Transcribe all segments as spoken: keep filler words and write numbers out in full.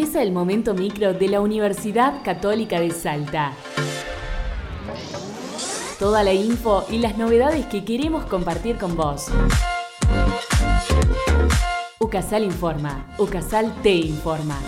Empieza el momento micro de la Universidad Católica de Salta. Toda la info y las novedades que queremos compartir con vos. UCASAL informa. UCASAL te informa.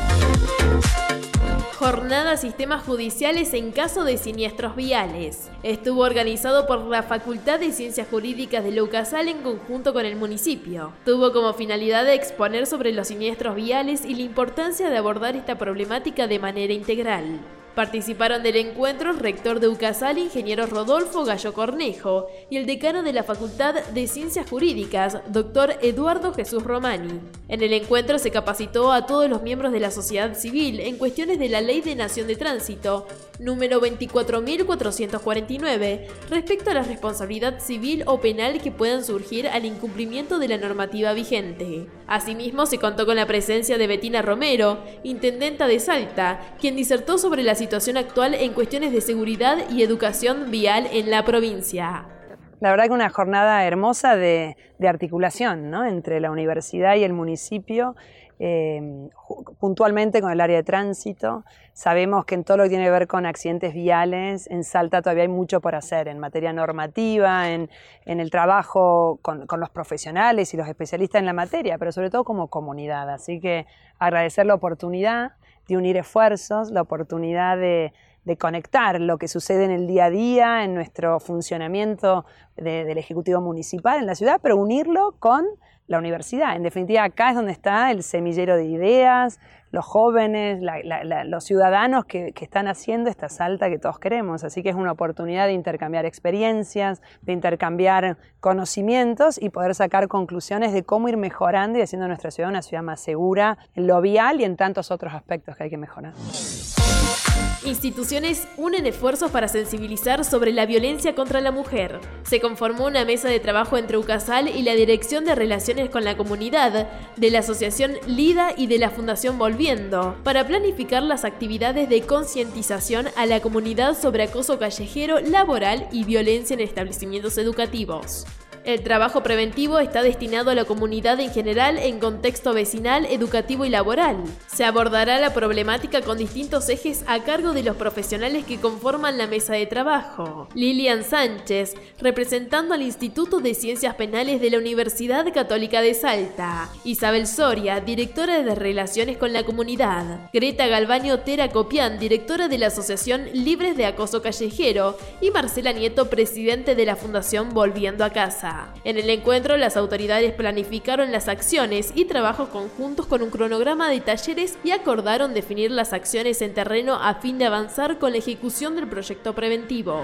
Jornada Sistemas Judiciales en caso de siniestros viales. Estuvo organizado por la Facultad de Ciencias Jurídicas de la UCASAL en conjunto con el municipio. Tuvo como finalidad de exponer sobre los siniestros viales y la importancia de abordar esta problemática de manera integral. Participaron del encuentro el rector de UCASAL, ingeniero Rodolfo Gallo Cornejo, y el decano de la Facultad de Ciencias Jurídicas, doctor Eduardo Jesús Romani. En el encuentro se capacitó a todos los miembros de la sociedad civil en cuestiones de la Ley de Nación de Tránsito, número veinticuatro mil cuatrocientos cuarenta y nueve, respecto a la responsabilidad civil o penal que puedan surgir al incumplimiento de la normativa vigente. Asimismo, se contó con la presencia de Bettina Romero, intendenta de Salta, quien disertó sobre la situación situación actual en cuestiones de seguridad y educación vial en la provincia. La verdad que una jornada hermosa de, de articulación, ¿no?, entre la universidad y el municipio, eh, puntualmente con el área de tránsito. Sabemos que en todo lo que tiene que ver con accidentes viales, en Salta todavía hay mucho por hacer en materia normativa, en, en el trabajo con, con los profesionales y los especialistas en la materia, pero sobre todo como comunidad. Así que agradecer la oportunidad de unir esfuerzos, la oportunidad de, de conectar lo que sucede en el día a día, en nuestro funcionamiento de, del Ejecutivo Municipal en la ciudad, pero unirlo con la universidad. En definitiva, acá es donde está el semillero de ideas, los jóvenes, la, la, la, los ciudadanos que, que están haciendo esta Salta que todos queremos. Así que es una oportunidad de intercambiar experiencias, de intercambiar conocimientos y poder sacar conclusiones de cómo ir mejorando y haciendo nuestra ciudad una ciudad más segura en lo vial y en tantos otros aspectos que hay que mejorar. Instituciones unen esfuerzos para sensibilizar sobre la violencia contra la mujer. Se conformó una mesa de trabajo entre UCASAL y la Dirección de Relaciones con la Comunidad, de la Asociación LIDA y de la Fundación Volviendo, para planificar las actividades de concientización a la comunidad sobre acoso callejero, laboral y violencia en establecimientos educativos. El trabajo preventivo está destinado a la comunidad en general en contexto vecinal, educativo y laboral. Se abordará la problemática con distintos ejes a cargo de los profesionales que conforman la mesa de trabajo. Lilian Sánchez, representando al Instituto de Ciencias Penales de la Universidad Católica de Salta. Isabel Soria, directora de Relaciones con la Comunidad. Greta Galvaño Tera Copián, directora de la Asociación Libres de Acoso Callejero. Y Marcela Nieto, presidente de la Fundación Volviendo a Casa. En el encuentro, las autoridades planificaron las acciones y trabajos conjuntos con un cronograma de talleres y acordaron definir las acciones en terreno a fin de avanzar con la ejecución del proyecto preventivo.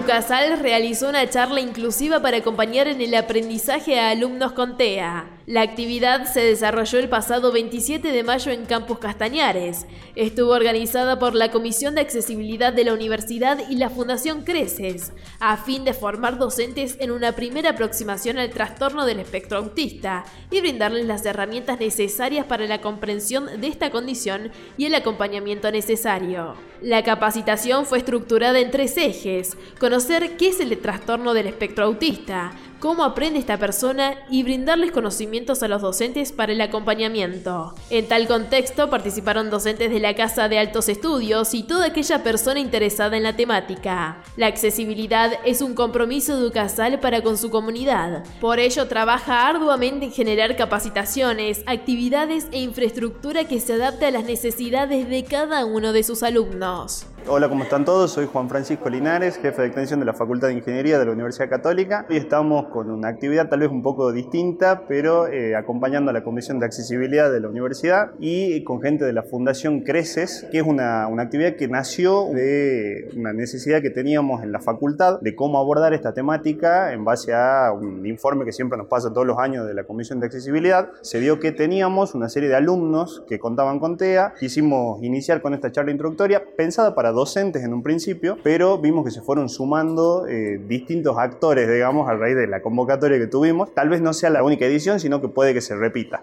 UCASAL realizó una charla inclusiva para acompañar en el aprendizaje a alumnos con T E A. La actividad se desarrolló el pasado veintisiete de mayo en Campus Castañares. Estuvo organizada por la Comisión de Accesibilidad de la Universidad y la Fundación Creces, a fin de formar docentes en una primera aproximación al trastorno del espectro autista y brindarles las herramientas necesarias para la comprensión de esta condición y el acompañamiento necesario. La capacitación fue estructurada en tres ejes: conocer qué es el trastorno del espectro autista, cómo aprende esta persona y brindarles conocimientos a los docentes para el acompañamiento. En tal contexto participaron docentes de la Casa de Altos Estudios y toda aquella persona interesada en la temática. La accesibilidad es un compromiso de UCASAL para con su comunidad. Por ello trabaja arduamente en generar capacitaciones, actividades e infraestructura que se adapte a las necesidades de cada uno de sus alumnos. Hola, ¿cómo están todos? Soy Juan Francisco Linares, jefe de extensión de la Facultad de Ingeniería de la Universidad Católica. Hoy estamos con una actividad tal vez un poco distinta, pero eh, acompañando a la Comisión de Accesibilidad de la Universidad y con gente de la Fundación Creces, que es una, una actividad que nació de una necesidad que teníamos en la facultad de cómo abordar esta temática en base a un informe que siempre nos pasa todos los años de la Comisión de Accesibilidad. Se dio que teníamos una serie de alumnos que contaban con T E A. Quisimos iniciar con esta charla introductoria pensada para docentes en un principio, pero vimos que se fueron sumando eh, distintos actores, digamos, a raíz de la convocatoria que tuvimos. Tal vez no sea la única edición, sino que puede que se repita.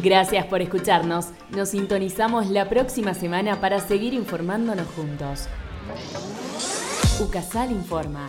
Gracias por escucharnos. Nos sintonizamos la próxima semana para seguir informándonos juntos. UCASAL informa.